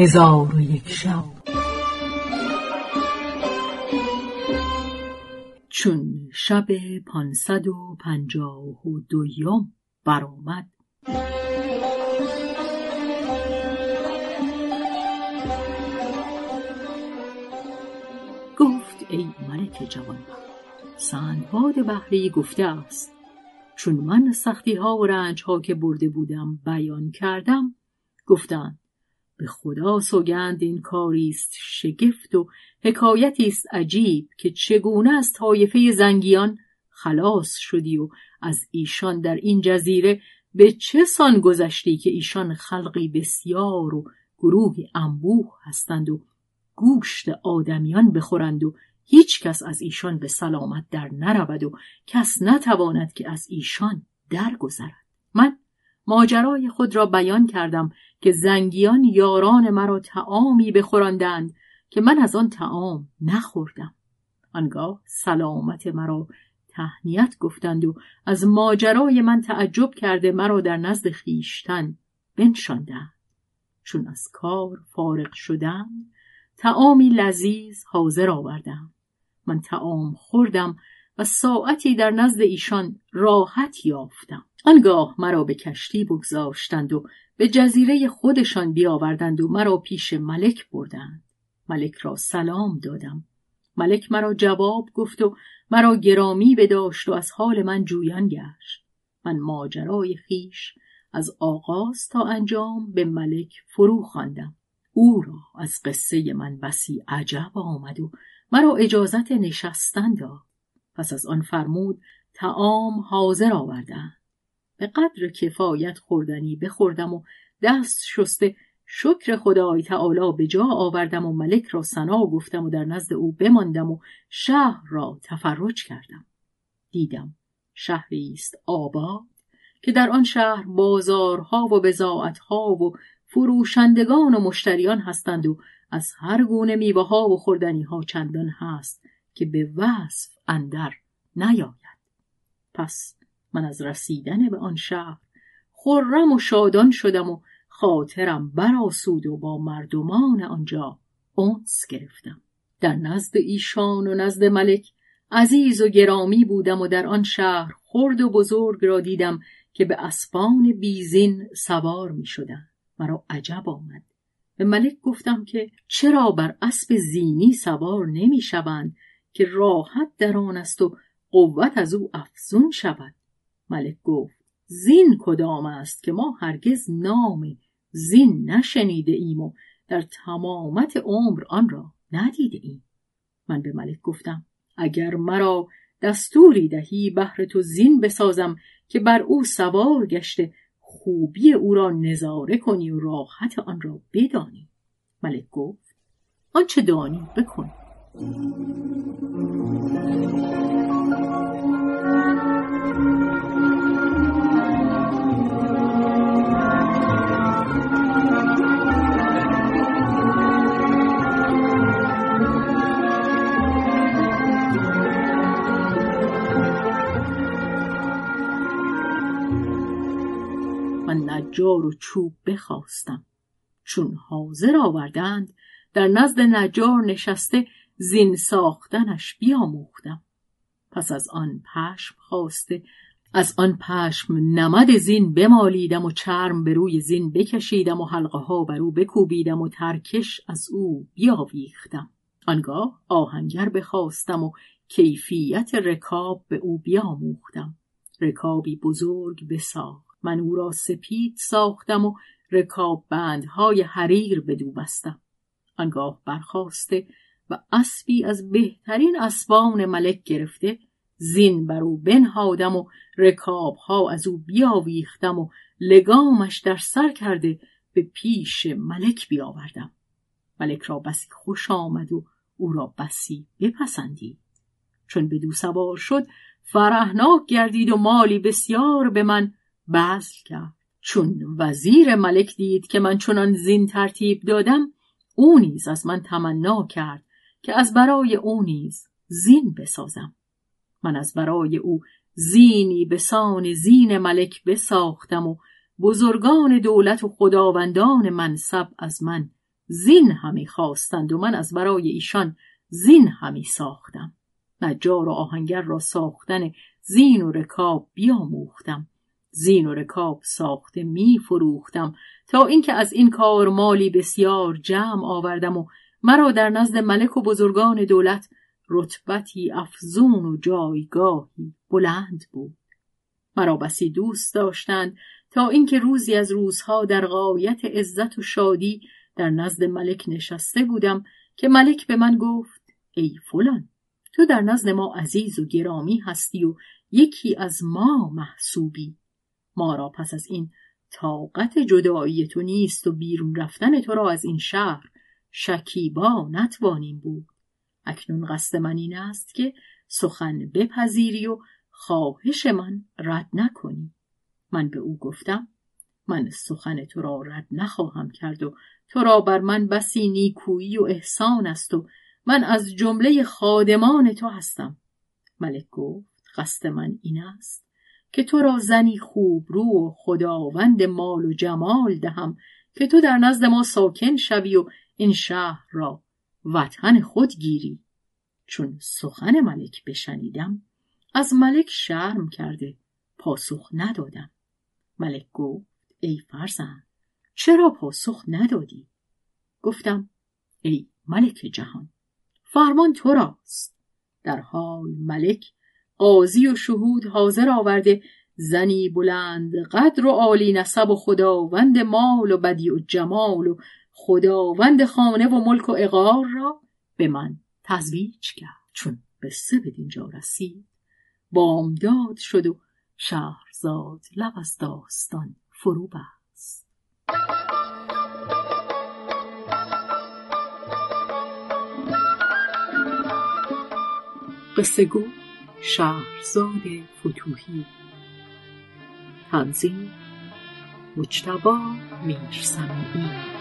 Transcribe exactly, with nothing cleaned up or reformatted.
هزار و یک شب. چون شب پانصد و پنجاه و دویم برآمد، گفت ای ملک جوان، سندباد بحری گفته است چون من سختی ها و رنج ها که برده بودم بیان کردم، گفتند به خدا سوگند این کاریست شگفت و حکایتیست عجیب که چگونه از طایفه زنگیان خلاص شدی و از ایشان در این جزیره به چه سان گذشتی که ایشان خلقی بسیار و گروهی انبوه هستند و گوشت آدمیان بخورند و هیچ کس از ایشان به سلامت در نرود و کس نتواند که از ایشان درگذرد. من ماجرای خود را بیان کردم که زنگیان یاران مرا طعامی بخوراندند که من از آن طعام نخوردم. آنگاه سلامت مرا تهنیت گفتند و از ماجرای من تعجب کرده مرا در نزد خویشتن بنشاندند. چون از کار فارغ شدم، طعامی لذیذ حاضر آوردم. من طعام خوردم و ساعتی در نزد ایشان راحت یافتم. آنگاه مرا به کشتی بگذاشتند و به جزیره خودشان بیاوردند و مرا پیش ملک بردند. ملک را سلام دادم. ملک مرا جواب گفت و مرا گرامی بداشت و از حال من جویان گشت. من ماجرای خویش از آغاز تا انجام به ملک فرو خواندم. او را از قصه من بسی عجب آمد و مرا اجازت نشستن داد. پس از آن فرمود طعام حاضر آوردند. به قدر کفایت خوردنی بخوردم و دست شسته شکر خدای تعالی به جا آوردم و ملک را ثنا گفتم و در نزد او بماندم و شهر را تفرج کردم. دیدم شهریست آباد که در آن شهر بازارها و بضاعتها و فروشندگان و مشتریان هستند و از هر گونه میوه‌ها و خوردنی‌ها چندان هست که به وصف اندر نیاید. پس من از رسیدن به آن شهر خرم و شادان شدم و خاطرم برآسود و با مردمان آنجا انس گرفتم. در نزد ایشان و نزد ملک عزیز و گرامی بودم و در آن شهر خرد و بزرگ را دیدم که به اسبان بیزین سوار می شدند. مرا عجب آمد. به ملک گفتم که چرا بر اسب زینی سوار نمی شوند که راحت در آن است و قوت از او افزون شود. ملک گفت زین کدام است که ما هرگز نام زین نشنیده ایم و در تمامت عمر آن را ندیده ایم. من به ملک گفتم اگر مرا دستوری دهی بهر تو زین بسازم که بر او سوار گشته خوبی او را نظاره کنی و راحت آن را بدانی. ملک گفت آنچه دانی بکن. من نجار و چوب بخواستم. چون حاضر آوردند در نزد نجار نشسته زین ساختنش بیاموختم. پس از آن پشم خواسته از آن پشم نمد زین بمالیدم و چرم بر روی زین بکشیدم و حلقه ها بر او بکوبیدم و ترکش از او بیاویختم. آنگاه آهنگر بخواستم و کیفیت رکاب به او بیاموختم. رکابی بزرگ بساخت. من او را سپید ساختم و رکاب بندهای حریر بدو بستم. آنگاه برخاسته و اسبی از بهترین اسبان ملک گرفته زین بر او بنهادم و رکابها از او بیاویختم و لگامش در سر کرده به پیش ملک بیاوردم. ملک را بسی خوش آمد و او را بسی بپسندید. چون بدو سوار شد فرحناک گردید و مالی بسیار به من بذل کرد. چون وزیر ملک دید که من چنان زین ترتیب دادم، او نیز از من تمنا کرد که از برای او نیز زین بسازم. من از برای او زینی بسان زین ملک بساختم و بزرگان دولت و خداوندان منصب از من زین همی خواستند و من از برای ایشان زین همی ساختم. نجار و آهنگر را ساختن زین و رکاب بیاموختم. زین و رکاب ساخته می فروختم تا اینکه از این کار مالی بسیار جمع آوردم و مرا در نزد ملک و بزرگان دولت رتبتی افزون و جایگاهی بلند بود. مرا بسی دوست داشتند تا اینکه روزی از روزها در غایت عزت و شادی در نزد ملک نشسته بودم که ملک به من گفت: ای فلان، تو در نزد ما عزیز و گرامی هستی و یکی از ما محسوبی. ما را پس از این طاقت جدایی تو نیست و بیرون رفتن تو را از این شهر شکیبا نتوانیم بود. اکنون قصد من این است که سخن بپذیری و خواهش من رد نکنی. من به او گفتم: من سخن تو را رد نخواهم کرد و تو را بر من بسی نیکویی و احسان است و من از جمله خادمان تو هستم. ملک گفت: قصد من این است که تو را زنی خوب رو و خداوند مال و جمال دهم که تو در نزد ما ساکن شوی و این شهر را وطن خود گیری. چون سخن ملک بشنیدم، از ملک شرم کرده پاسخ ندادم. ملک گفت: ای فرزند، چرا پاسخ ندادی؟ گفتم: ای ملک جهان، فرمان تو راست. در حال ملک قاضی و شهود حاضر آورده زنی بلند قدر و عالی نسب و خداوند مال و بدیع و جمال و خداوند خانه و ملک و عقار را به من تزویج کرد. چون قصه به اینجا رسید، بامداد شد و شهرزاد لب از داستان فرو بست. قصه گو شهرزاد فتوحی. تنظیم مجتبی میرسمیعی.